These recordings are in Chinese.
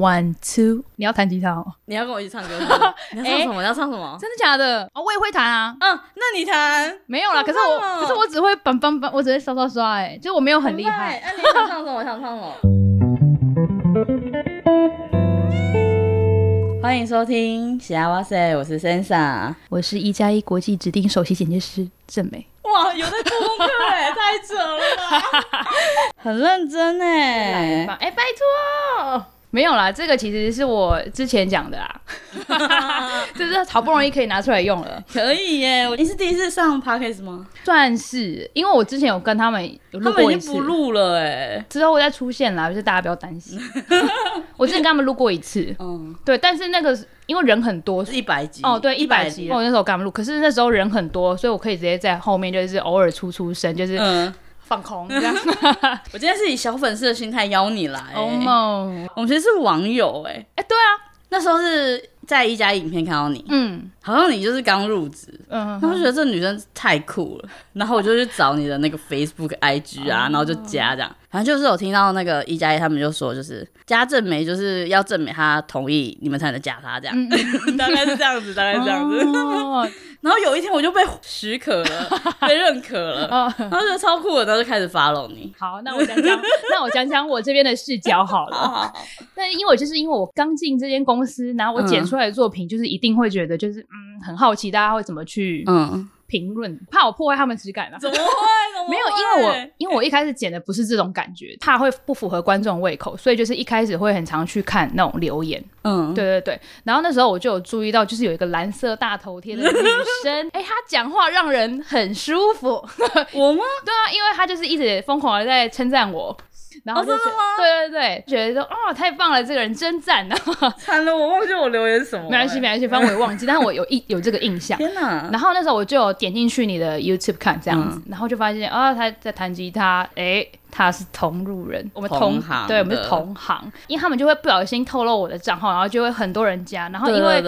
One two， 你要弹吉他哦？你要跟我一起唱歌是不是？你要唱什么？你要唱什么？真的假的？哦，我也会弹啊。嗯，那你弹？没有啦，可是我只会梆梆梆，我只会刷刷刷，就我没有很厉害。那你想唱什么？我想唱什么？欢迎收听喜啊哇塞，我是 Sansa， 我是1+1国际指定首席剪接师郑美。哇，有在做功课太扯了吧，很认真拜托。没有啦，这个其实是我之前讲的啦，就是好不容易可以拿出来用了。可以耶，你是第一次上 podcast 吗？算是，因为我之前有跟他们有录过一次，他们已经不录了之后我再出现啦，就是大家不要担心。我之前跟他们录过一次，对，但是那个因为人很多，100集哦，对，100集，我那时候跟他们录，可是那时候人很多，所以我可以直接在后面就是偶尔出声，就是。放空这样。我今天是以小粉丝的心态邀你来我们其实是网友对啊，那时候是在1+1影片看到你，好像你就是刚入职，然后我就觉得这女生太酷了，然后我就去找你的那个 Facebook IG 啊，然后就加这样，反正就是有听到那个1+1他们就说就是加正美，就是要正美她同意你们才能加她这样，大概是这样子然后有一天我就被许可了，被认可了，然后觉得超酷的，然后就开始 follow 你。好，那我讲讲我这边的视角好了。好。但因为我刚进这间公司，然后我剪出来的作品，就是一定会觉得就是很好奇大家会怎么去评论，怕我破坏他们质感啦。怎么会？没有，因为我一开始剪的不是这种感觉，怕会不符合观众胃口，所以就是一开始会很常去看那种留言。对。然后那时候我就有注意到，就是有一个蓝色大头贴的女生，她讲话让人很舒服。我吗？对啊，因为她就是一直疯狂的在称赞我。然后就真的吗？对，觉得说太棒了，这个人真赞啊！惨了，我忘记我留言什么。没关系，反正我也忘记，但是我有这个印象。天哪！然后那时候我就有点进去你的 YouTube 看这样子，然后就发现他在弹吉他，他是同路人，我们同行，对，我们是同行，因为他们就会不小心透露我的账号，然后就会很多人加，然后因为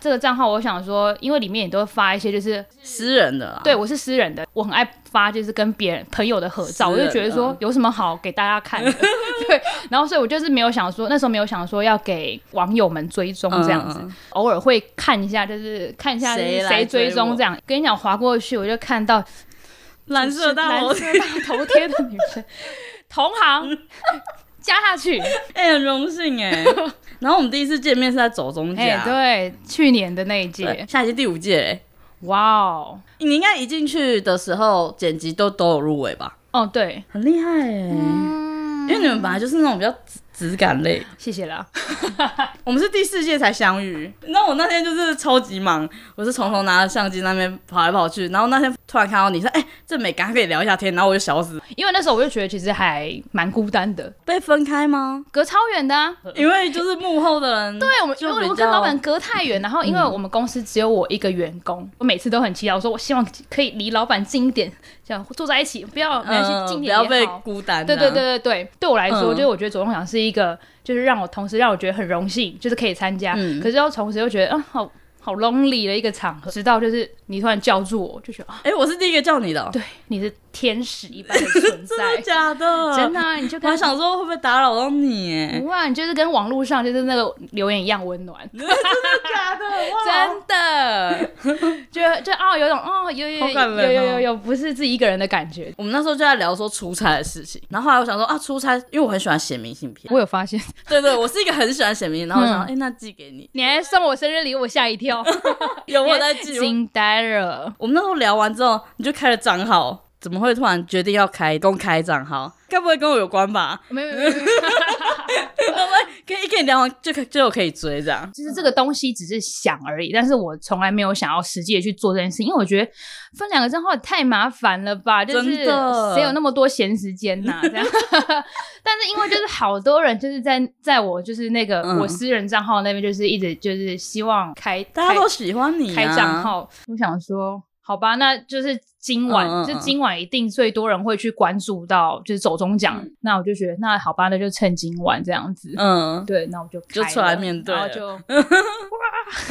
这个账号，我想说，因为里面也都会发一些就是私人的，对，我是私人的，我很爱发就是跟别人朋友的合照，我就觉得说有什么好给大家看的，对，然后所以我就是那时候没有想说要给网友们追踪这样子，偶尔会看一下，就是看一下谁追踪这样，跟你讲滑过去我就看到。蓝色大头贴的女生，同行加下去，很荣幸然后我们第一次见面是在走中甲，对，去年的那一届，下一届第5届哇哦！你应该一进去的时候剪辑都有入围吧？哦，对，很厉害因为你们本来就是那种比较质感类，谢谢啦。我们是第4届才相遇，那我那天就是超级忙，我是从头拿着相机那边跑来跑去，然后那天突然看到你说，郑美，赶快可以聊一下天，然后我就笑死。因为那时候我就觉得其实还蛮孤单的，被分开吗？隔超远的啊，因为就是幕后的人，对我们，因为我跟老板隔太远，然后因为我们公司只有我一个员工，我每次都很期待，我说我希望可以离老板近一点，这样坐在一起，不要近一点也好，不要被孤单。对，对我来说，就是我觉得左中奖是一个，就是同时让我觉得很荣幸，就是可以参加，可是又同时又觉得好 lonely 的一个场合，直到就是你突然叫住我，就觉得我是第一个叫你的对，你是天使一般的存在。真的假的？真的你就跟我想说会不会打扰到你不会你就是跟网络上就是那个留言一样温暖。真的假的？真的就有一种有不是自己一个人的感觉。我们那时候就在聊说出差的事情，然后后来我想说出差，因为我很喜欢写明信片，我有发现。对，我是一个很喜欢写明信片，然后我想说那寄给你，你还送我生日礼物，我吓一跳。有我在记，惊呆了。我们那时候聊完之后，你就开了账号，怎么会突然决定要公开账号？该不会跟我有关吧？没有。我们可以聊完就可以追这样。其实这个东西只是想而已，但是我从来没有想要实际的去做这件事，因为我觉得分2个账号太麻烦了吧，就是谁有那么多闲时间呐？这样。但是因为就是好多人就是在我就是那个我私人账号那边就是一直就是希望大家都喜欢你开账号，我想说。好吧，那就是今晚一定最多人会去关注到就是走中奖，那我就觉得那好吧，那就趁今晚这样子对，那我就出来面对了，然后就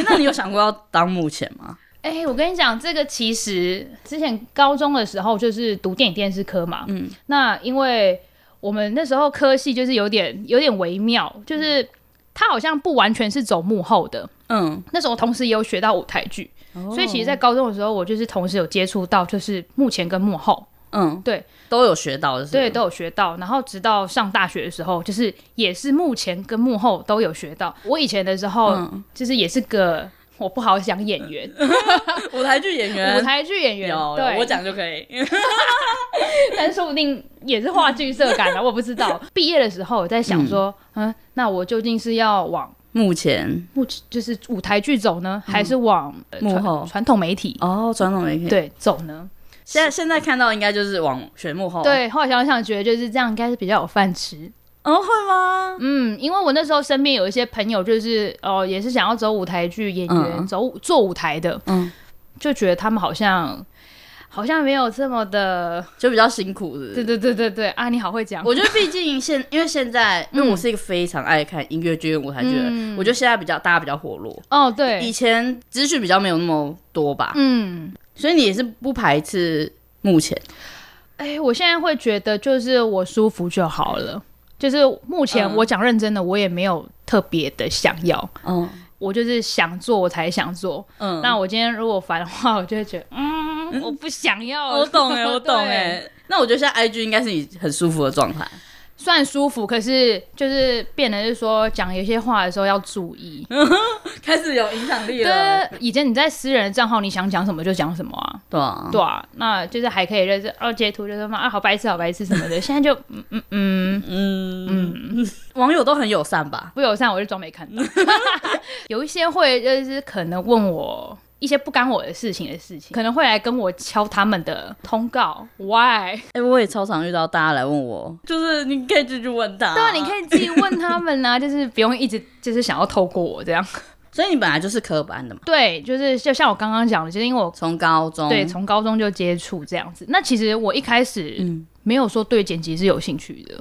那你有想过要当幕前吗？我跟你讲，这个其实之前高中的时候就是读电影电视科嘛，那因为我们那时候科系就是有点微妙，就是他好像不完全是走幕后的，嗯，那时候同时也有学到舞台剧，哦，所以其实在高中的时候我就是同时有接触到就是幕前跟幕后，嗯，对，都有学到的，对，都有学到。然后直到上大学的时候，就是也是幕前跟幕后都有学到。我以前的时候，嗯，就是也是个我不好想演员，舞台剧演员，舞台剧演员，有我讲就可以。但说不定也是话剧社感啊，我不知道。毕业的时候我在想说，那我究竟是要往幕前就是舞台剧走呢，还是往幕后传统媒体？哦，传统媒体，对，走呢。现在看到应该就是往学幕后，对，后来想想觉得就是这样应该是比较有饭吃。哦，会吗？嗯，因为我那时候身边有一些朋友就是也是想要走舞台剧演员，做舞台的，嗯，就觉得他们好像没有这么的，就比较辛苦的。对对对对对啊！你好会讲。我觉得毕竟因为现在，因为我是一个非常爱看音乐剧跟舞台剧的人，我觉得现在大家比较活络。哦，对，以前资讯比较没有那么多吧。嗯，所以你也是不排斥幕前？哎，我现在会觉得就是我舒服就好了。就是目前我讲认真的，我也没有特别的想要。嗯，我就是想做我才想做。嗯，那我今天如果烦的话，我就会觉得我不想要。我懂欸。那我觉得现在 IG 应该是你很舒服的状态，算舒服，可是就是变得是说讲有些话的时候要注意，开始有影响力了。对，以前你在私人的账号，你想讲什么就讲什么啊。对啊，那就是还可以就是截图就是嘛好白痴好白痴什么的。现在就网友都很友善吧？不友善我就装没看到。有一些会就是可能问我一些不干我的事情，可能会来跟我敲他们的通告 why。 我也超常遇到大家来问我，就是你可以继续问他。对，你可以自己问他们啊。就是不用一直就是想要透过我这样。所以你本来就是科班的嘛？对，就是就像我刚刚讲的，就是因为我从高中就接触这样子。那其实我一开始没有说对剪辑是有兴趣的，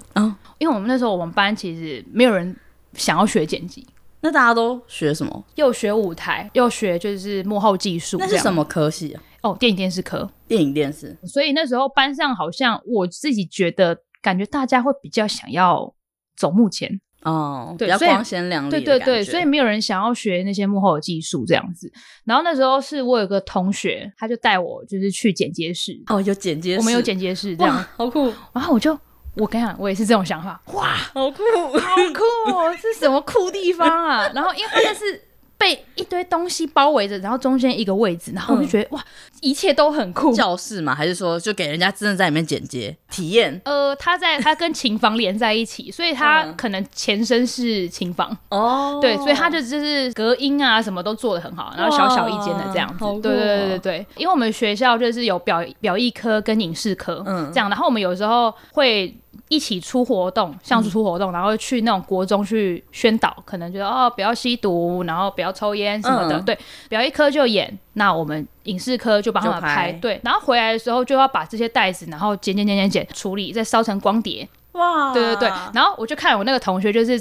因为我们那时候我们班其实没有人想要学剪辑。那大家都学什么？又学舞台，又学就是幕后技术。那是什么科系啊？电影电视科。电影电视。所以那时候班上好像我自己觉得，感觉大家会比较想要走幕前哦，对，比较光鲜亮丽的感觉。对对对，所以没有人想要学那些幕后的技术这样子。然后那时候是我有个同学，他就带我就是去剪接室。哦，有剪接室，我们有剪接室，这样好酷。然后我跟你讲，我也是这种想法，哇，好酷，好酷哦！是什么酷地方啊？然后因为那是被一堆东西包围着，然后中间一个位置，然后我就觉得哇，一切都很酷。教室嘛，还是说就给人家真的在里面剪接体验？他跟琴房连在一起，所以他可能前身是琴房哦，对，所以他就是隔音啊什么都做得很好，然后小一间的这样子，对对对对对。因为我们学校就是有表艺科跟影视科，这样，然后我们有时候会一起出活动，像是出活动，然后去那种国中去宣导，可能觉得不要吸毒，然后不要抽烟什么的。对，表演科就演，那我们影视科就帮他们拍。对，然后回来的时候就要把这些袋子，然后剪，处理，再烧成光碟。哇，对对对。然后我就看我那个同学，就是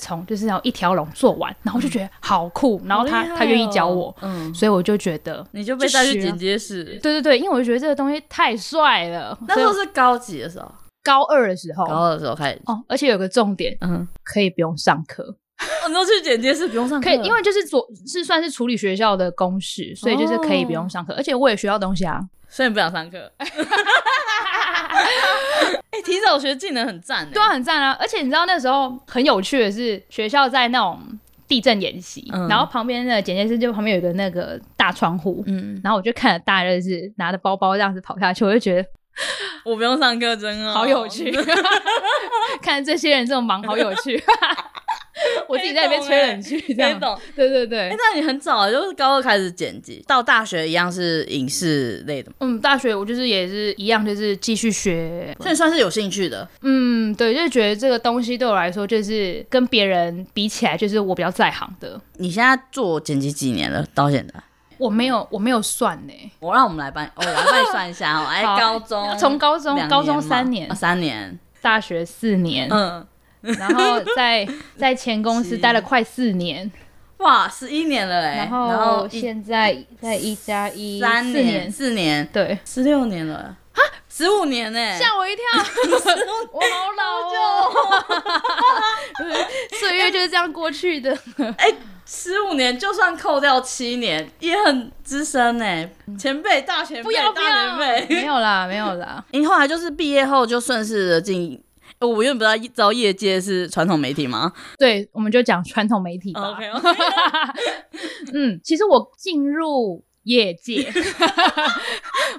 然后一条龙做完，然后我就觉得好酷，然后他愿意教我，所以我就觉得你就被带去剪接室。对对对，因为我就觉得这个东西太帅了。那时候是高几的时候？高二的时候开始而且有个重点，可以不用上课。你都去剪接室不用上课？可以，因为就是算是处理学校的公事，所以就是可以不用上课，而且我也学到东西啊，所以你不想上课。提早学技能很赞欸。对啊，很赞啊。而且你知道那时候很有趣的是，学校在那种地震演习，然后旁边的剪接室就旁边有一个那个大窗户，然后我就看着大家就是拿着包包这样子跑下去，我就觉得我不用上课真好有趣。看这些人这么忙好有趣。我自己在那边吹冷气这样。懂，对对对。那你很早就是高二开始剪辑，到大学一样是影视类的吗？大学我就是也是一样，就是继续学，所以算是有兴趣的。对，就觉得这个东西对我来说就是跟别人比起来就是我比较在行的。你现在做剪辑几年了到现在？我没有算欸。我来帮你算一下。哎，高中3年，3年，大学4年，然后在前公司待了快4年，哇，11年了欸。然后现在在1+1，4年，对，16年了。啊， 15年欸，吓我一跳我好老哦岁月就是这样过去的欸，15年就算扣掉7年也很资深欸，前辈大前辈大前辈没有啦没有啦你后来就是毕业后就顺势的进，我原本不知道业界是传统媒体吗？对，我们就讲传统媒体吧。Oh, OK OK 嗯，其实我进入业界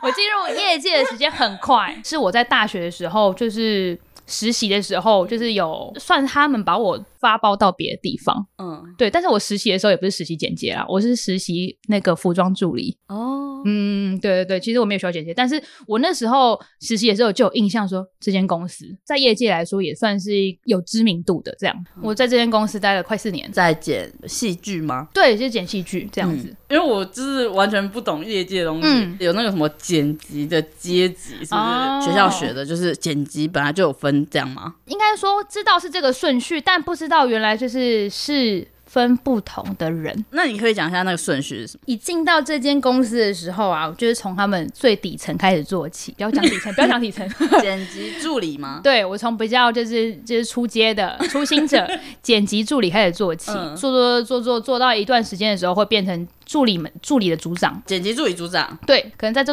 我进入业界的时间很快，是我在大学的时候，就是实习的时候，就是有算他们把我发包到别的地方。嗯，对，但是我实习的时候也不是实习剪接啦，我是实习那个服装助理。哦，嗯，对对对，其实我没有学剪接，但是我那时候实习的时候就有印象说这间公司在业界来说也算是有知名度的这样。我在这间公司待了快4年，在剪戏剧吗？对，就剪戏剧这样子。因为我就是完全不懂业界的东西，有那个什么剪辑的阶级，是不是？哦，学校学的就是剪辑本来就有分这样吗？应该说知道是这个顺序，但不知道原来就是分不同的人。那你可以讲一下那个顺序是什么？一进到这间公司的时候啊，我就是从他们最底层开始做起。不要讲底层不要讲底层剪辑助理吗？对，我从比较就是初阶的初心者剪辑助理开始做起，做到一段时间的时候会变成助理的组长，剪辑助理组长。对，可能在做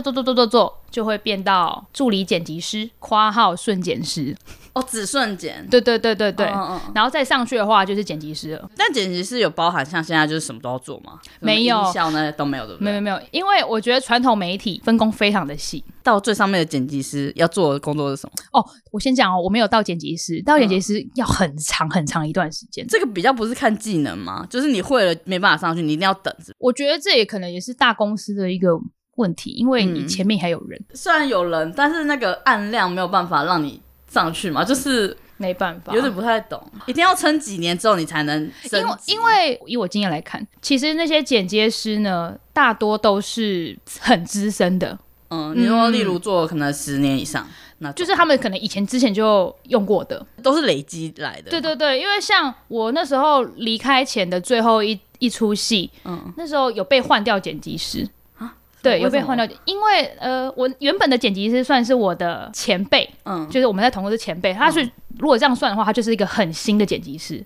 就会变到助理剪辑师（瞬剪师）。哦，只瞬剪。对对对对对。嗯嗯。然后再上去的话就是剪辑师了。但剪辑师有包含像现在就是什么都要做吗？没有，音效呢都没有，对不对？没有，因为我觉得传统媒体分工非常的细。到最上面的剪辑师要做的工作是什么？哦，我先讲哦，我没有到剪辑师，到剪辑师要很长很长一段时间。这个比较不是看技能吗？就是你会了没办法上去，你一定要等。我觉得这也可能也是大公司的一个问题，因为你前面还有人，虽然有人，但是那个案量没有办法让你上去嘛，就是没办法，有点不太懂，一定要撑几年之后你才能升级。因为以我经验来看，其实那些剪接师呢，大多都是很资深的。嗯，你说例如做可能10年以上，那就是他们可能之前就用过的，都是累积来的。对对对，因为像我那时候离开前的最后一出戏，那时候有被换掉剪辑师。对，有被换掉，因为我原本的剪辑师算是我的前辈，就是我们在同公司前辈，他是如果这样算的话，他就是一个很新的剪辑师。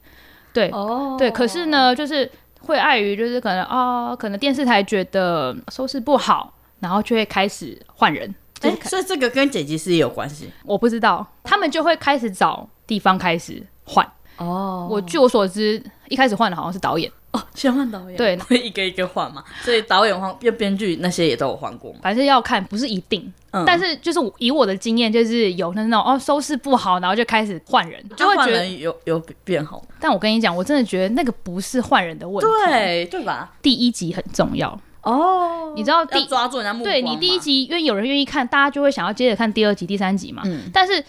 对，对，可是呢，就是会碍于就是可能电视台觉得收视不好，然后就会开始换人。欸，所以这个跟剪辑师也有关系？我不知道，他们就会开始找地方开始换。哦，我据我所知，一开始换的好像是导演。哦，先换导演，对，会一个一个换嘛，所以导演换、编剧那些也都有换过嘛。反正要看，不是一定，但是就是以我的经验，就是有那种收视不好，然后就开始换人，就会觉得有变好。但我跟你讲，我真的觉得那个不是换人的问题，对吧？第一集很重要。哦，你知道要抓住人家目光嘛。对，你第一集，因为有人愿意看，大家就会想要接着看第2集、第3集嘛。但是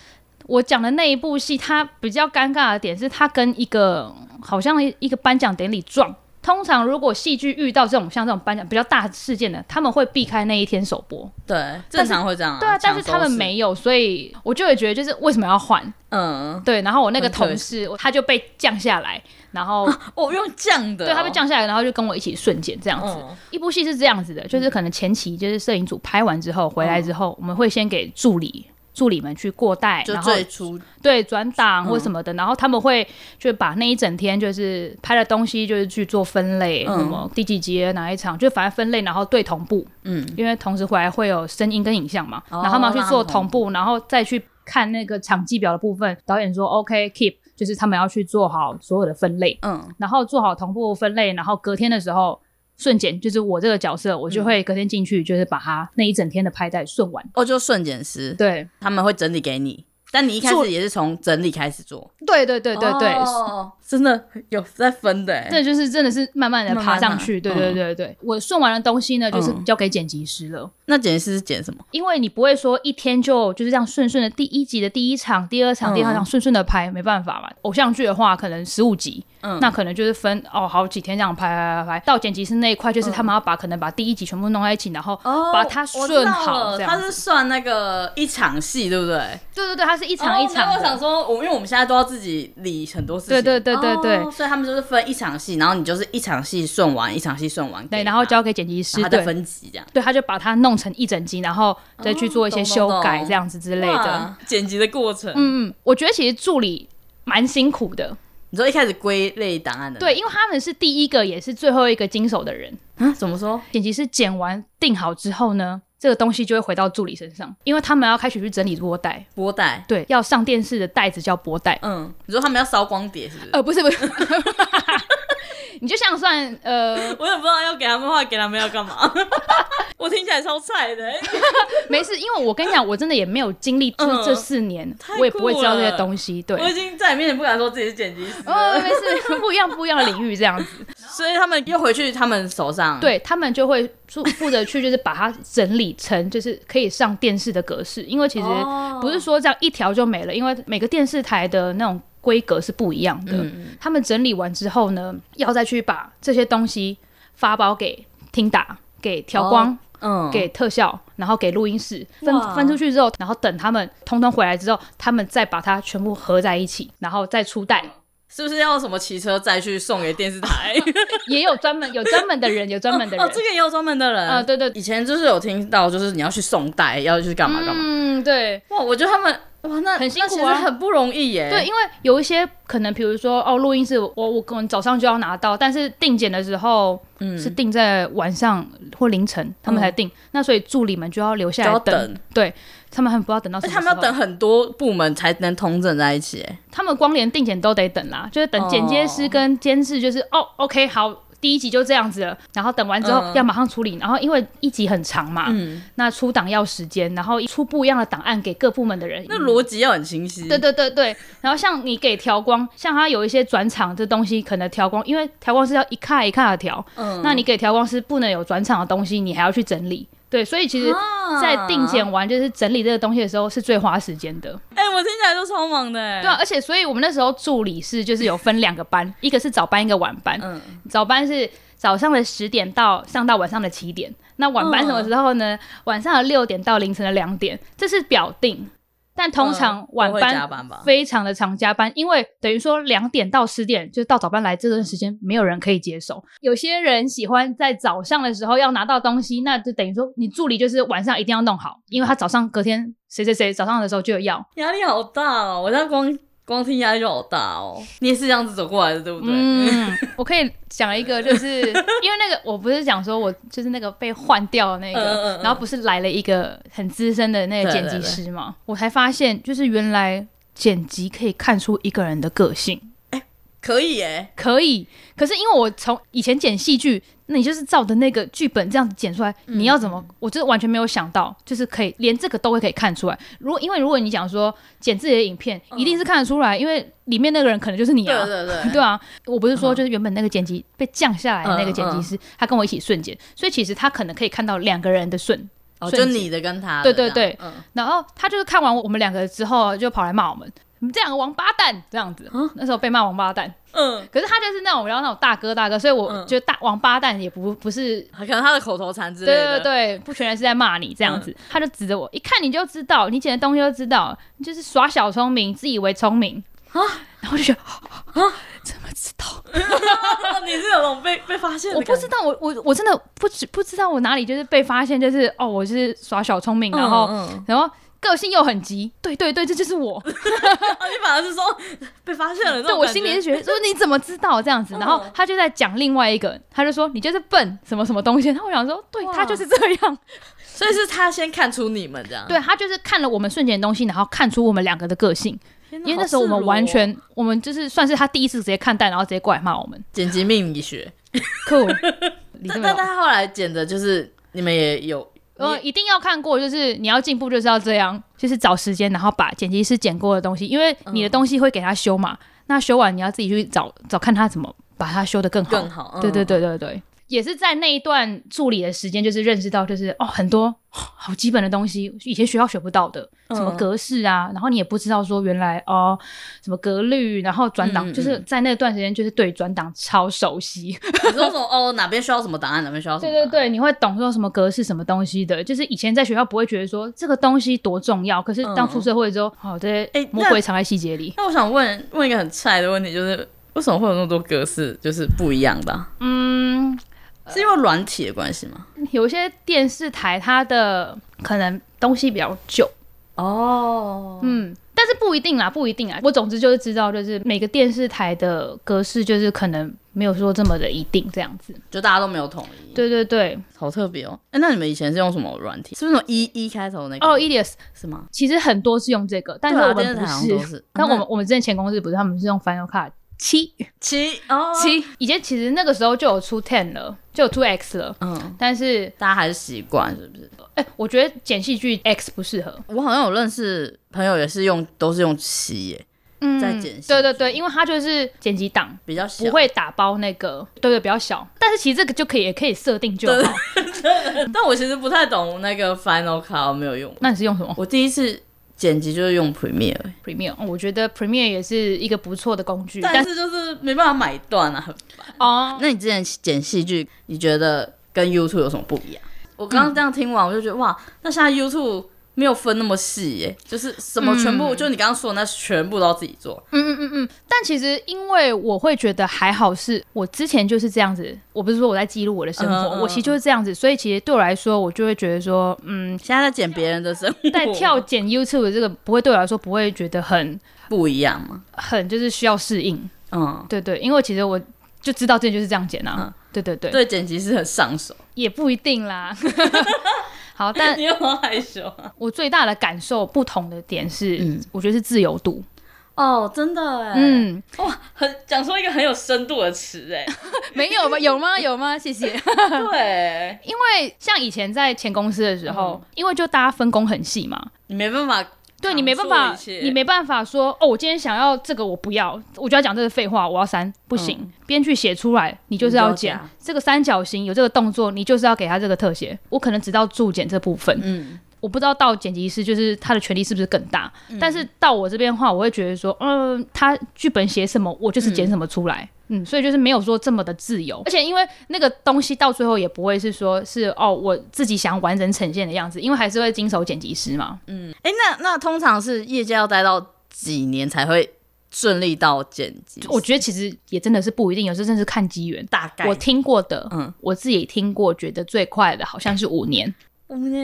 我讲的那一部戏，它比较尴尬的点是，它跟一个好像一个颁奖典礼撞。通常如果戏剧遇到像这种颁奖比较大事件的，他们会避开那一天首播。对，正常会这样。对啊，但是他们没有，所以我就会觉得就是为什么要换？对。然后我那个同事他就被降下来，然后用降的，对，他被降下来，然后就跟我一起瞬剪这样子。一部戏是这样子的，就是可能前期就是摄影组拍完之后回来之后，我们会先给助理们去过带，就最初对转档或什么的，然后他们会就把那一整天就是拍的东西就是去做分类，什么第几集哪一场，就反正分类，然后对同步，因为同时回来会有声音跟影像嘛，然后他们要去做同步，然后再去看那个场记表的部分，导演说 OK keep， 就是他们要去做好所有的分类，然后做好同步分类，然后隔天的时候。瞬剪就是我这个角色，我就会隔天进去，就是把他那一整天的拍带顺完。就瞬剪师，对，他们会整理给你，但你一开始也是从整理开始做。对对对对对，真的有在分的，这就是真的是慢慢的爬上去。对对对对，我顺完的东西呢，就是交给剪辑师了。那剪辑师是剪什么？因为你不会说一天就是这样顺的，第一集的第一场、第二场、第三场顺的拍，没办法嘛。偶像剧的话，可能15集。那可能就是分好几天这样拍到剪辑师那一块，就是他们要可能把第1集全部弄在一起，然后把它顺好这样。他是算那个一场戏对不对？对对对，他是一场一场的。我想说因为我们现在都要自己理很多事情，对对对对对对对，所以他们就是分一场戏，然后你就是一场戏顺完，一场戏顺完，对，然后交给剪辑师，他再分集这样，对，他就把它弄成一整集，然后再去做一些修改这样子之类的。剪辑的过程，嗯，我觉得其实助理蛮辛苦的。你说一开始归类档案的，对，因为他们是第一个也是最后一个经手的人啊？怎么说？剪辑师剪完定好之后呢，这个东西就会回到助理身上，因为他们要开始去整理播带。播带，对，要上电视的带子叫播带。嗯，你说他们要烧光碟是不是？不是不是，你就像算我也不知道要给他们话，给他们要干嘛？我听起来超菜的、欸。没事，因为我跟你讲，我真的也没有经历这4年、我也不会知道这些东西。对，我已经在你面前不敢说自己是剪辑师了。没事，不一样的领域这样子。所以他们又回去他们手上，对，他们就会负责去就是把它整理成就是可以上电视的格式，因为其实不是说这样一条就没了，因为每个电视台的那种规格是不一样的。他们整理完之后呢，要再去把这些东西发包给听打，给调光、给特效，然后给录音室，分出去之后，然后等他们通通回来之后，他们再把它全部合在一起，然后再出带。是不是要什么骑车再去送给电视台？也有专门的人，这个也有专门的人啊、对对，以前就是有听到，就是你要去送带，要去干嘛干嘛。嗯，对，哇，我觉得他们哇，那很辛苦啊，那其实很不容易耶。对，因为有一些可能，比如说录音室，我可能早上就要拿到，但是定检的时候、是定在晚上或凌晨，他们才定。那所以助理们就要留下来等，对。他们很不知道等到什么时候，而且他们要等很多部门才能统整在一起耶。他们光连定检都得等啦，就是等剪接师跟监制，就是OK 好，第一集就这样子了，然后等完之后要马上处理，然后因为一集很长嘛，那出档要时间，然后出不一样的档案给各部门的人，那逻辑要很清晰。对对对对，然后像你给调光，像他有一些转场的东西，可能调光，因为调光是要一卡一卡的调，那你给调光师不能有转场的东西，你还要去整理。对，所以其实在定检完就是整理这个东西的时候是最花时间的。我听起来都超忙的对啊，而且所以我们那时候助理是就是有分两个班，一个是早班，一个晚班。早班是早上的10点到上到晚上的7点，那晚班什么时候呢？晚上的6点到凌晨的2点，这是表定。但通常晚班非常的常加班，因为等于说2点到10点就是到早班来这段时间没有人可以接手。有些人喜欢在早上的时候要拿到东西，那就等于说你助理就是晚上一定要弄好，因为他早上隔天谁早上的时候就有要。压力好大哦，我在光听压力就好大哦。你也是这样子走过来的对不对？我可以讲一个，就是因为那个我不是讲说我就是那个被换掉的那个然后不是来了一个很资深的那个剪辑师嘛，我才发现就是原来剪辑可以看出一个人的个性。可以可以。可是因为我从以前剪戏剧，那你就是照的那个剧本这样子剪出来，你要怎么，我就完全没有想到，就是可以连这个都会可以看出来。如果你讲说剪自己的影片，一定是看得出来，因为里面那个人可能就是你啊，对对对，对啊。我不是说就是原本那个剪辑被降下来的那个剪辑师，他跟我一起瞬剪，所以其实他可能可以看到两个人的就你的跟他的，对对对，然后他就是看完我们两个之后就跑来骂我们。你们这两个王八蛋这样子，那时候被骂王八蛋。可是他就是那种，然后那种大哥，所以我觉得王八蛋也不是，可能他的口头禅之类的。对对对，不全然是在骂你这样子。他就指着我，一看你就知道，你剪的东西就知道，你就是耍小聪明，自以为聪明啊。然后就觉得怎么知道？你是有种被发现的感觉？我不知道，我真的不知道我哪里就是被发现，就是我就是耍小聪明，然后。个性又很急，对对对，这就是我。你反而是说被发现了，对，我心里是觉得说你怎么知道这样子？然后他就在讲另外一个，他就说你就是笨什么什么东西。然后我想说，对他就是这样，所以是他先看出你们这样。对，他就是看了我们瞬间的东西，然后看出我们两个的个性。因为那时候我们完全，我们就是算是他第一次直接看待，然后直接过来骂我们。剪辑命理学，酷。但他后来剪的就是你们也有。一定要看过，就是你要进步就是要这样，就是找时间，然后把剪辑师剪过的东西，因为你的东西会给他修嘛，那修完你要自己去找看他怎么把它修得更好。对对对对对，也是在那一段助理的时间，就是认识到就是很多好基本的东西，以前学校学不到的，什么格式啊，然后你也不知道说原来什么格律，然后转档，就是在那段时间就是对转档超熟悉。你说什么哪边需要什么档案，哪边需要什么？对对对，你会懂说什么格式什么东西的，就是以前在学校不会觉得说这个东西多重要，可是当出社会之后，这些魔鬼藏在细节里。那我想问一个很菜的问题，就是为什么会有那么多格式就是不一样的、啊、嗯，是因为软体的关系吗？有些电视台它的可能东西比较久哦，嗯，但是不一定啦，不一定啦。我总之就是知道，就是每个电视台的格式就是可能没有说这么的一定这样子，就大家都没有统一。对对对，好特别哦。那你们以前是用什么软体？是不是那种 E 开头那个？哦 ，Elias 是吗？其实很多是用这个，但是我们不是。啊、是但我们之前前公司不是，他们是用 Final Cut 7。以前其实那个时候就有出 10 了，就有出 X 了，嗯，但是大家还是习惯，是不是？哎、欸，我觉得剪戏剧 X 不适合。我好像有认识朋友也是用，都是用7耶。嗯，在剪辑，对对对，因为它就是剪辑档比较小，不会打包那个，对对，比较小。但是其实这个就可以，也可以设定就好。但我其实不太懂那个 Final Cut， 我没有用。那你是用什么？我第一次剪辑就是用 Premiere， 我觉得 Premiere 也是一个不错的工具，但是就是没办法买断啊，很烦。哦，那你之前剪戏剧，你觉得跟 YouTube 有什么不一样？我刚刚这样听完，我就觉得哇，那现在 YouTube。没有分那么细耶，就是什么全部，就你刚刚说的那全部都要自己做。但其实因为我会觉得还好是我之前就是这样子，我不是说我在记录我的生活，我其实就是这样子，所以其实对我来说，我就会觉得说，现在在剪别人的生活，在跳剪 YouTube 的这个不会对我来说不会觉得很不一样吗？很就是需要适应。嗯，对对，因为其实我就知道之前就是这样剪啊。对对对，对剪辑是很上手，也不一定啦。好，但你有没有害羞啊？我最大的感受不同的点是，我觉得是自由度。哦，真的哎，哇，讲说一个很有深度的词哎，没有吗？有吗？有吗？谢谢。对，因为像以前在前公司的时候，因为就大家分工很细嘛，你没办法。对，你没办法说哦，我今天想要这个，我不要，我就要讲这个废话，我要删，不行。编剧写出来，你就是要剪这个三角形有这个动作，你就是要给他这个特写。我可能只到助剪这部分，我不知道到剪辑师就是他的权力是不是更大，但是到我这边的话，我会觉得说，他剧本写什么，我就是剪什么出来。所以就是没有说这么的自由，而且因为那个东西到最后也不会是说是哦我自己想完整呈现的样子，因为还是会经手剪辑师嘛。那通常是业界要待到几年才会顺利到剪辑？我觉得其实也真的是不一定，有时候真的是看机缘。大概我听过的，我自己听过，觉得最快的好像是5年。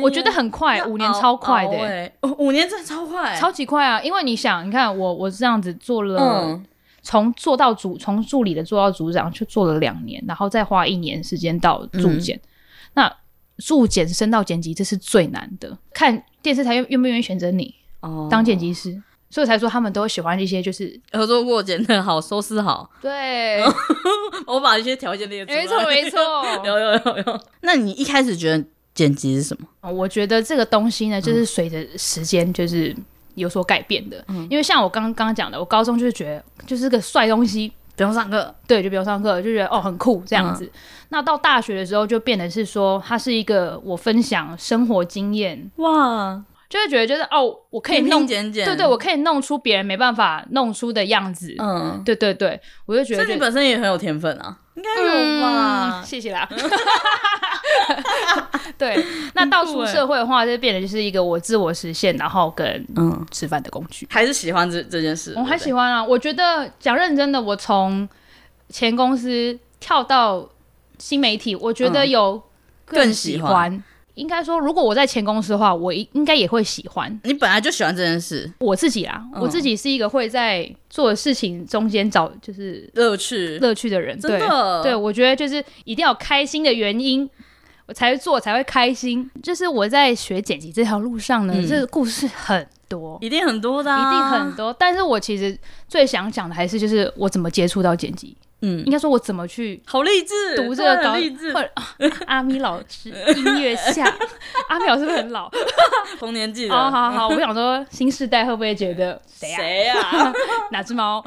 我觉得很快，5年超快的、5年真的超快，超级快啊！因为你想，你看我这样子做了。从助理的做到组长就做了2年，然后再花1年时间到助检、那助检升到剪辑这是最难的，看电视台愿不愿意选择你、当剪辑师，所以才说他们都喜欢一些就是合作过剪得好收拾好，对我把一些条件列出来，没错没错有。那你一开始觉得剪辑是什么？我觉得这个东西呢就是随着时间就是有所改变的，因为像我刚刚讲的，我高中就是觉得就是个帅东西，不用上课，对，就不用上课，就觉得哦很酷这样子。那到大学的时候就变得是说，它是一个我分享生活经验，哇，就会觉得就是哦，我可以弄剪，对对，我可以弄出别人没办法弄出的样子，对对对，我就觉得，所以你本身也很有天分啊，应该有吧？谢谢啦。对，那到出社会的话，就变得就是一个我自我实现，然后跟吃饭的工具。还是喜欢这件事？我还喜欢啊，我觉得讲认真的，我从前公司跳到新媒体，我觉得有更喜欢。应该说，如果我在前公司的话，我应该也会喜欢。你本来就喜欢这件事？我自己啦，我自己是一个会在做的事情中间找就是乐趣的人。真的，对，我觉得就是一定要开心的原因。我才会做才会开心，就是我在学剪辑这条路上呢，这个故事很多，一定很多的、啊，一定很多。但是我其实最想讲的还是就是我怎么接触到剪辑，应该说我怎么去好励志读这个稿，阿咪老师音乐下，阿咪老师是不是很老？同年纪的，好，我想说新世代会不会觉得谁啊？哪只猫？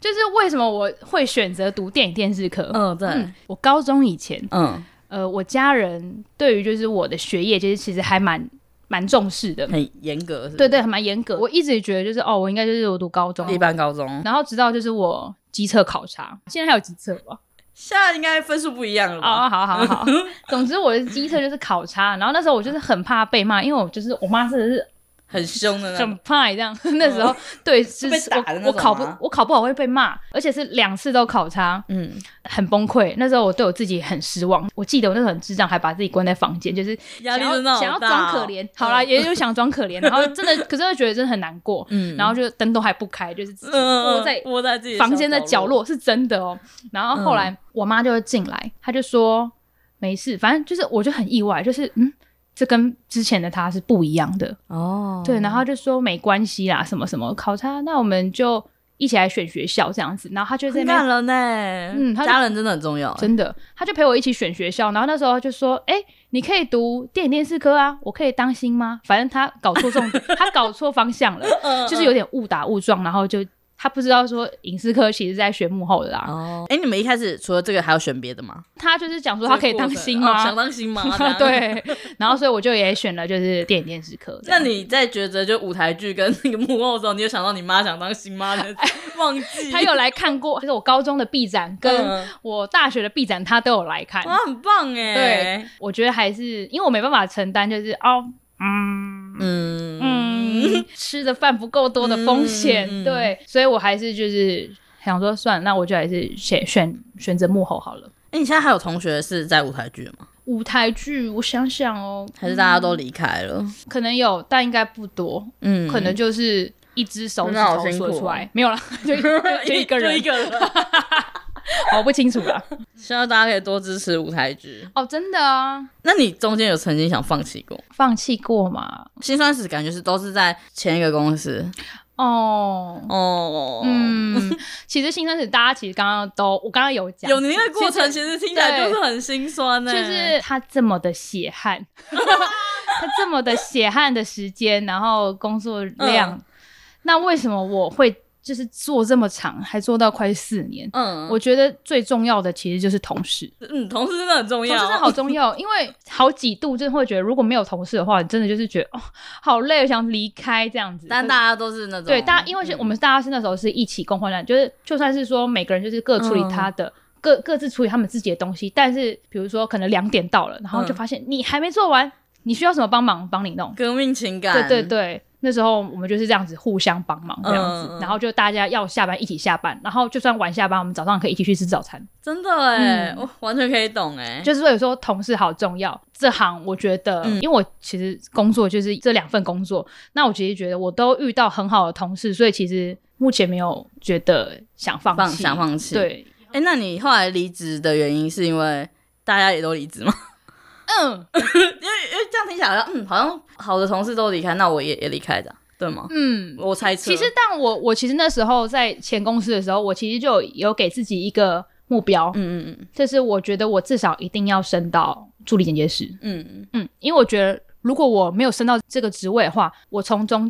就是为什么我会选择读电影电视科？对，我高中以前，我家人对于就是我的学业，就是其实还蛮重视的，很严格是不是？对对，还蛮严格。我一直觉得就是我应该就是我读高中，一般高中，然后直到就是我基测考察，现在还有基测吧？现在应该分数不一样了吧？好，总之我的基测就是考察，然后那时候我就是很怕被骂，因为我妈真的是。很凶的那种，很派这样。那时候对，就是被打的那种。我考不好会被骂，而且是2次都考差，嗯，很崩溃。那时候我对我自己很失望。我记得我那时候很智障，还把自己关在房间，就是压力真的好大，想要装可怜。好啦，也就想装可怜，然后真的，可是又觉得真的很难过。嗯，然后就灯都还不开，就是自己窝在自己房间的角落，是真的哦。然后后来、我妈就会进来，她就说没事，反正就是我就很意外，就是这跟之前的他是不一样的哦，对，然后就说没关系啦，什么什么考差，那我们就一起来选学校这样子，然后他就在那边很感人欸，家人真的很重要，真的，他就陪我一起选学校，然后那时候就说，你可以读电影电视科啊，我可以当星吗？反正他搞错重点，他搞错方向了，就是有点误打误撞，然后就他不知道说影视科其实是在学幕后的啦。你们一开始除了这个还要选别的吗？他就是讲说他可以当星吗？想当星吗？对。然后所以我就也选了就是电影电视科。那你在抉择就舞台剧跟那个幕后的时候，你有想到你妈想当星吗？忘记。他有来看过，就是我高中的毕展跟我大学的毕展，他都有来看。哇，很棒哎。对，我觉得还是因为我没办法承担，就是吃的饭不够多的风险，对，所以我还是就是想说算了，那我就还是选择幕后好了。你现在还有同学是在舞台剧吗？舞台剧我想想哦，还是大家都离开了？可能有，但应该不多，可能就是一只手指头说出来，没有啦，就一个人，就一个人。好不清楚啦，希望大家可以多支持舞台剧哦，真的啊。那你中间有曾经想放弃过？放弃过嘛？辛酸史感觉是都是在前一个公司哦，其实辛酸史大家其实我刚刚有讲，有你那个过程，其实听起来就是很辛酸欸，就是他这么的血汗，他这么的血汗的时间，然后工作量，那为什么我会？就是做这么长，还做到快4年。我觉得最重要的其实就是同事。同事真的很重要，同事真的好重要，因为好几度真的会觉得，如果没有同事的话，你真的就是觉得好累，想离开这样子。但大家都是那种对，大家因为我们大家是那时候是一起共患难，就是就算是说每个人就是各处理他的。各自处理他们自己的东西，但是比如说可能2点到了，然后就发现你还没做完，你需要什么帮忙，帮你弄。革命情感。对对对。那时候我们就是这样子互相帮忙这样子，然后就大家要下班一起下班，然后就算晚下班我们早上可以一起去吃早餐，真的欸，我完全可以懂欸，就是所以说同事好重要。这行我觉得因为我其实工作就是这2份工作，那我其实觉得我都遇到很好的同事，所以其实目前没有觉得想放弃。对，那你后来离职的原因是因为大家也都离职吗？因为这样听起来好像好的同事都离开，那我也离开的，对吗？我猜测。其实但我其实那时候在前公司的时候，我其实就有给自己一个目标，就是我觉得我至少一定要升到助理剪接师，因为我觉得如果我没有升到这个职位的话，我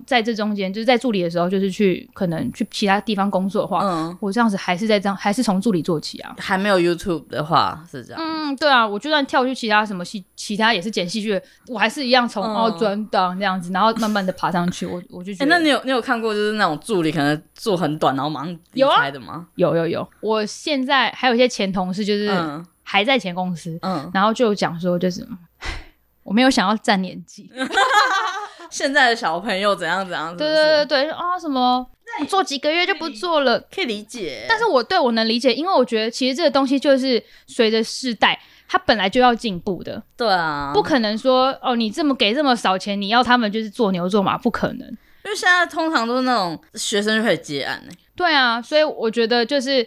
在这中间就是在助理的时候，就是可能去其他地方工作的话，我这样子还是从助理做起啊。还没有 YouTube 的话是这样。对啊，我就算跳去其他什么戏，其他也是剪戏剧，我还是一样从转档这样子，然后慢慢的爬上去。我就觉得，那你有看过就是那种助理可能做很短然后马上离开的吗？有，我现在还有一些前同事就是还在前公司，然后就讲说就是。我没有想要占年纪，现在的小朋友怎样，对对对对啊，什么做几个月就不做了，可以理解。但是我能理解，因为我觉得其实这个东西就是随着世代，它本来就要进步的。对啊，不可能说你这么给这么少钱，你要他们就是做牛做马，不可能。因为现在通常都是那种学生就可以接案欸。对啊，所以我觉得就是。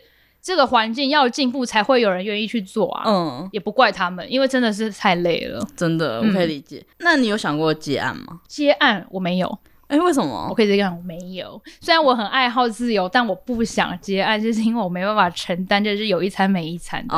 这个环境要进步才会有人愿意去做啊，也不怪他们，因为真的是太累了，真的，我可以理解。那你有想过接案吗？接案我没有，为什么？我可以这样，我没有。虽然我很爱好自由，但我不想接案，就是因为我没办法承担，就是有一餐没一餐的。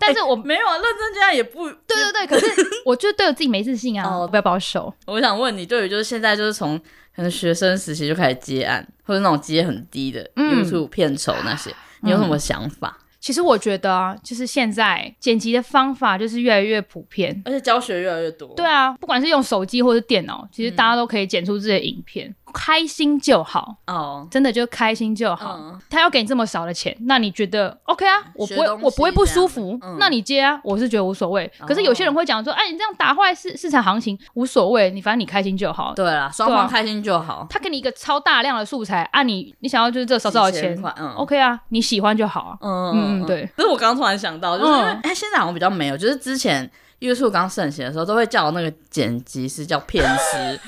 但是我没有认真接案也不。对，可是我就对我自己没自信啊，我不要保守。我想问你，对于就是现在就是从可能学生时期就开始接案，或者那种接很低的 YouTube 片酬那些。你有什么想法？其实我觉得啊，就是现在剪辑的方法就是越来越普遍，而且教学越来越多。对啊，不管是用手机或是电脑，其实大家都可以剪出自己的影片。开心就好哦，真的就开心就好。他要给你这么少的钱，那你觉得 OK 啊？我不会不舒服，那你接啊，我是觉得无所谓。可是有些人会讲说，哎，你这样打坏市场行情，无所谓，你反正你开心就好。对啦，双方开心就好。他给你一个超大量的素材啊，你想要就是这少少的钱，OK 啊，你喜欢就好啊。嗯嗯，对。这是我刚刚突然想到，就是因为哎，现在好像比较没有，就是之前 YouTube 刚盛行的时候，都会叫那个剪辑师叫片师。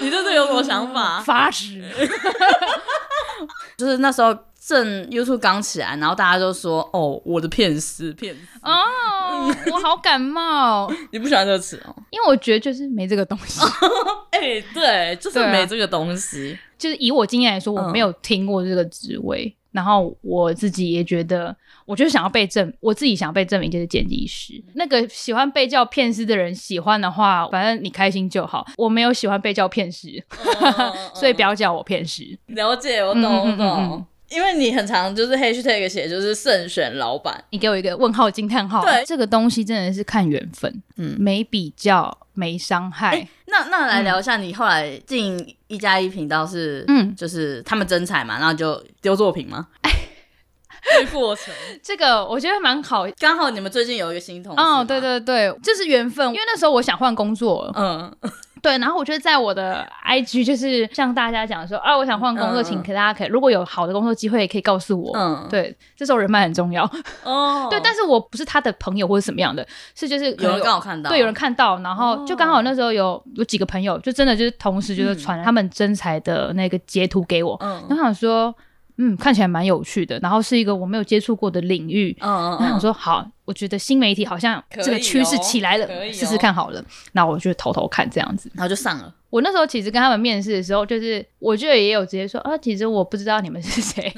你对这有什么想法？法师就是那时候正 YouTube 刚起来，然后大家就说哦，我的片师哦，我好感冒。你不喜欢这个词哦？因为我觉得就是没这个东西。哎、欸，对，就是没这个东西。啊、就是以我经验来说，我没有听过这个职位。然后我自己也觉得，我就想要被证，我自己想被证明就是剪辑师。那个喜欢被叫片师的人，喜欢的话，反正你开心就好。我没有喜欢被叫片师，所以不要叫我片师。了解，我懂，我懂。因为你很常就是 hashtag 写就是慎选老板，你给我一个问号惊叹号。对，这个东西真的是看缘分，没比较没伤害。欸、那来聊一下，你后来进1+1频道是，就是他们征才嘛，然后就丢作品吗？这过程，这个我觉得蛮好，刚好你们最近有一个新同事。哦，对对对，这是缘分，因为那时候我想换工作了。嗯。对，然后我就在我的 IG 就是向大家讲说啊，我想换工作，请大家如果有好的工作机会可以告诉我。对，这时候人脉很重要。哦，对，但是我不是他的朋友或者什么样的，是就是有人刚好看到，对，有人看到，然后就刚好那时候有几个朋友，就真的就是同时就是传他们征才的那个截图给我，然后想说。看起来蛮有趣的，然后是一个我没有接触过的领域。然后我说好，我觉得新媒体好像这个趋势起来了，试试看好了。那我就偷偷看这样子，然后就上了。我那时候其实跟他们面试的时候，就是我觉得也有直接说啊，其实我不知道你们是谁，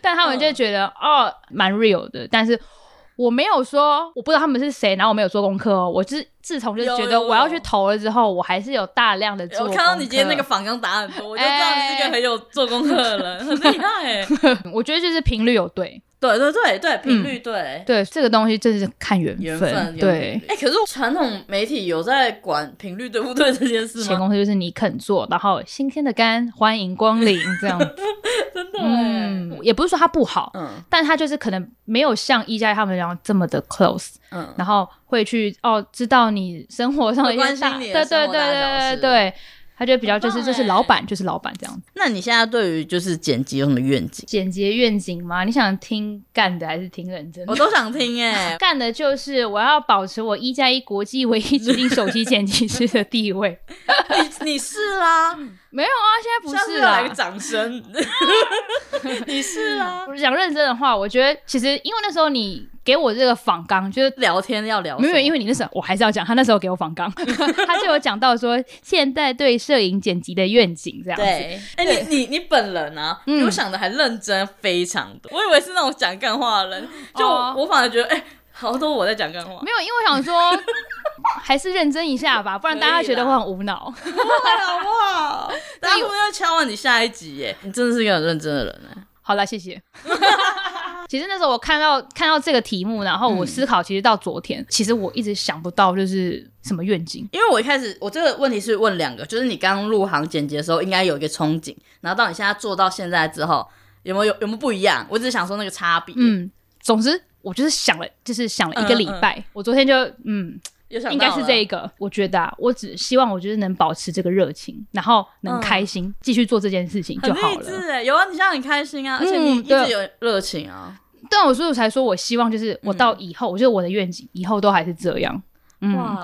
但他们就觉得哦，蛮 real 的，但是。我没有说我不知道他们是谁，然后我没有做功课哦。我自从就觉得我要去投了之后，我还是有大量的做功课。我看到你今天那个访纲打很多，我就知道你是一个很有做功课的人，很厉害欸。我觉得就是频率有对。对对对对，频率对、对，这个东西真是看缘分对。哎、欸，可是传统媒体有在管频率对不对这件事吗？前公司就是你肯做，然后新天的肝欢迎光临这样子，真的、欸。也不是说它不好，但它就是可能没有像1+1他们然后这么的 close，然后会去哦知道你生活上的一些大，对对对对对对。他觉得比较就是这是老板就是老板这样子。那你现在对于就是剪辑有什么愿景？剪辑愿景吗？你想听干的还是听认真的？我都想听欸。干的就是我要保持我1+1国际唯一指定手机剪辑师的地位。你是啦？没有啊，现在不是啦。下次来个掌声。你是啦？我想认真的话，我觉得其实因为那时候你。给我这个访纲就是聊天要聊什么，没有，因为你那时候我还是要讲他那时候给我访纲他就有讲到说现代对摄影剪辑的愿景这样子。对，欸、你本人啊比我想的还认真非常多，我以为是那种讲干话的人，就我反而觉得好多我在讲干话，没有，因为我想说还是认真一下吧，不然大家觉得会很无脑。不会好不好？大家会不会敲完你下一集耶？你真的是一个很认真的人耶。好啦，谢谢。其实那时候我看到这个题目，然后我思考，其实到昨天，其实我一直想不到就是什么愿景，因为我一开始我这个问题是问两个，就是你刚入行剪辑的时候应该有一个憧憬，然后到你现在做到现在之后，有没有不一样？我只是想说那个差别。总之我就是想了一个礼拜，我昨天就应该是这一个，我觉得我只希望我就是能保持这个热情，然后能开心继续做这件事情就好了。很励志欸，有啊，你现在很开心啊，而且你一直有热情啊。但我所以我才说我希望就是我到以后，我觉得我的愿景以后都还是这样。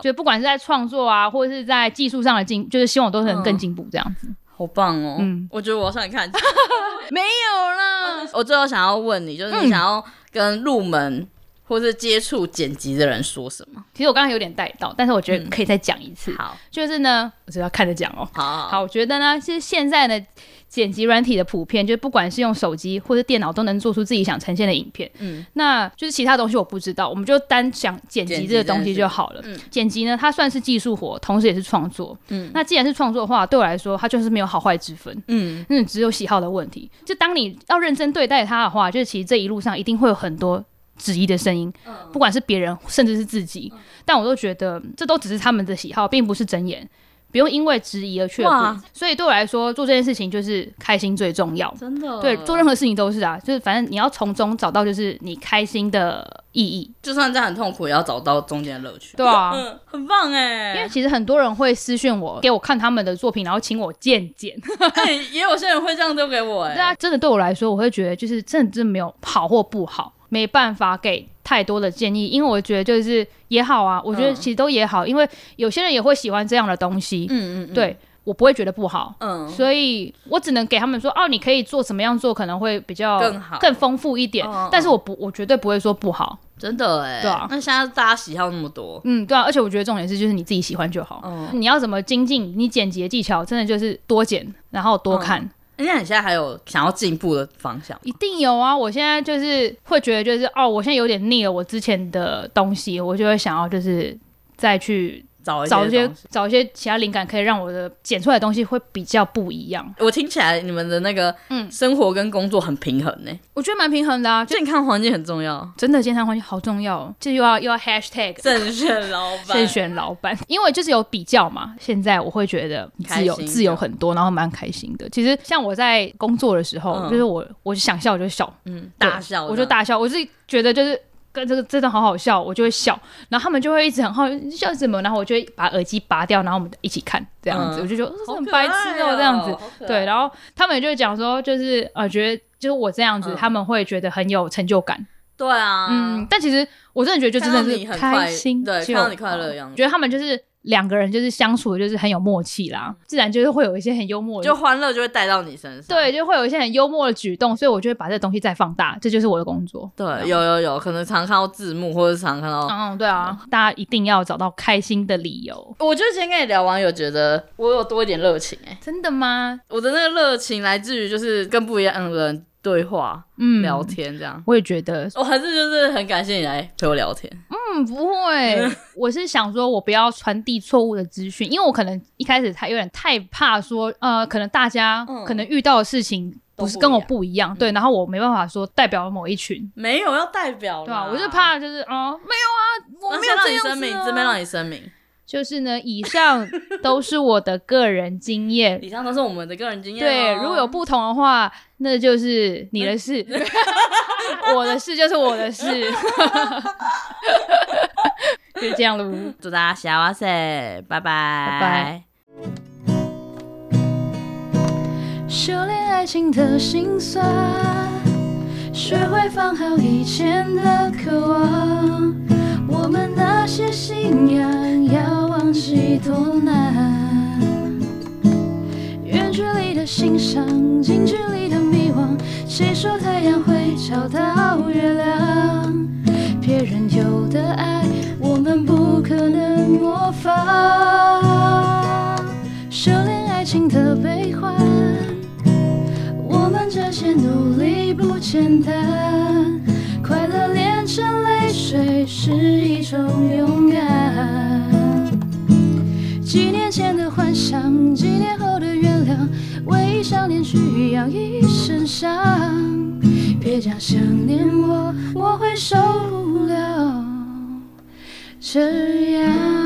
就不管是在创作啊，或者是在技术上的就是希望我都能更进步这样子。好棒哦，我觉得我要上你看。没有啦，我最后想要问你，就是你想要跟入门或是接触剪辑的人说什么？其实我刚刚有点带到，但是我觉得可以再讲一次。好，就是呢，我只要看着讲哦。好，我觉得呢，其实现在呢，剪辑软体的普遍，就是不管是用手机或是电脑，都能做出自己想呈现的影片。那就是其他东西我不知道，我们就单想剪辑这个东西就好了。剪辑呢，它算是技术活，同时也是创作。那既然是创作的话，对我来说，它就是没有好坏之分。只有喜好的问题。就当你要认真对待它的话，就是其实这一路上一定会有很多。质疑的声音，不管是别人甚至是自己，但我都觉得这都只是他们的喜好，并不是真言，不用因为质疑而却步。所以对我来说做这件事情就是开心最重要，真的。对，做任何事情都是啊，就是反正你要从中找到就是你开心的意义，就算这很痛苦也要找到中间的乐趣。对啊，嗯，很棒耶。因为其实很多人会私讯我给我看他们的作品，然后请我鉴检、欸，也有些人会这样丢给我耶。对啊，真的对我来说我会觉得就是真的没有好或不好，没办法给太多的建议，因为我觉得就是也好啊，我觉得其实都也好，因为有些人也会喜欢这样的东西，嗯，对，我不会觉得不好，嗯，所以我只能给他们说，哦，你可以做怎么样做可能会比较更好、更丰富一点，但是我绝对不会说不好。真的耶，对啊，那现在大家喜好那么多，嗯，对啊，而且我觉得重点是就是你自己喜欢就好，你要怎么精进你剪辑的技巧，真的就是多剪，然后多看。那你现在还有想要进步的方向吗？一定有啊，我现在就是会觉得就是哦，我现在有点腻了我之前的东西，我就会想要就是再去找一些其他灵感，可以让我的剪出来的东西会比较不一样。我听起来你们的那个生活跟工作很平衡耶，我觉得蛮平衡的啊。健康环境很重要，真的健康环境好重要，这又要 hashtag 慎选老板，因为就是有比较嘛。现在我会觉得自由很多，然后蛮开心的。其实像我在工作的时候，就是我想笑我就笑，大笑我就大笑，我是觉得就是这段好好笑，我就会笑，然后他们就会一直很好奇笑什么，然后我就会把耳机拔掉，然后我们一起看这样子，我就觉得这很白痴哦，这样子，对。然后他们就讲说就是觉得就是我这样子，他们会觉得很有成就感。对啊，但其实我真的觉得就真的是开心，对，看到你快乐的样子，觉得他们就是两个人就是相处的就是很有默契啦，自然就是会有一些很幽默的，就欢乐就会带到你身上，对，就会有一些很幽默的举动，所以我就会把这东西再放大，这就是我的工作。对，有可能常看到字幕，或者常看到对啊，大家一定要找到开心的理由。我就今天跟你聊完有觉得我有多一点热情耶。真的吗？我的那个热情来自于就是跟不一样的人对话，聊天这样。我也觉得，我还是就是很感谢你来陪我聊天。不会，我是想说我不要传递错误的资讯，因为我可能一开始有点太怕说可能大家可能遇到的事情不是跟我不一样，对，然后我没办法说代表某一群，没有要代表啦，对吧？我就怕就是没有啊，我没有这样子啊。这边让你声明。就是呢，以上都是我的个人经验，以上都是我们的个人经验。对，如果有不同的话，那就是你的事，我的事就是我的事，就这样喽。祝大家幸せ，拜拜，拜拜。修炼爱情的辛酸，学会放好以前的渴望。我们那些信仰要忘记多难，远距离的欣赏，近距离的迷惘，谁说太阳会找到月亮？别人有的爱，我们不可能模仿。修炼爱情的悲欢，我们这些努力不简单，快乐炼成泪水是一种勇敢。几年前的幻想，几年后的原谅，为少年去养一身伤。别讲想念我，我会受不了这样。